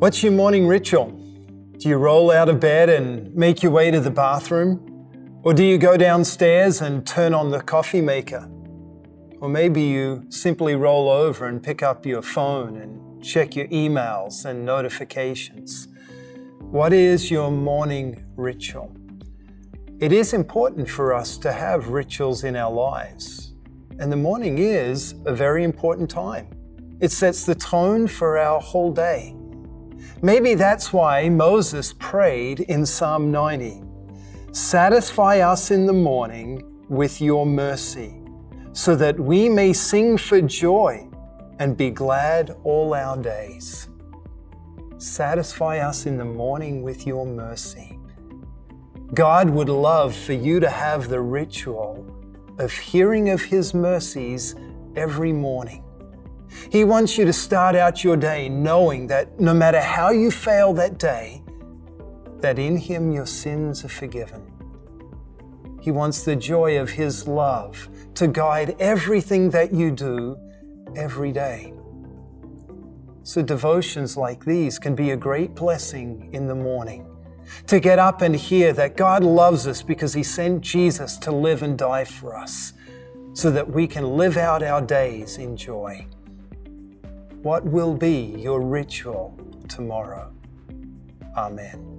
What's your morning ritual? Do you roll out of bed and make your way to the bathroom? Or do you go downstairs and turn on the coffee maker? Or maybe you simply roll over and pick up your phone and check your emails and notifications. What is your morning ritual? It is important for us to have rituals in our lives. And the morning is a very important time. It sets the tone for our whole day. Maybe that's why Moses prayed in Psalm 90, "Satisfy us in the morning with your mercy, so that we may sing for joy and be glad all our days." Satisfy us in the morning with your mercy. God would love for you to have the ritual of hearing of His mercies every morning. He wants you to start out your day knowing that no matter how you fail that day, that in Him your sins are forgiven. He wants the joy of His love to guide everything that you do every day. So devotions like these can be a great blessing in the morning. To get up and hear that God loves us because He sent Jesus to live and die for us, so that we can live out our days in joy. What will be your ritual tomorrow? Amen.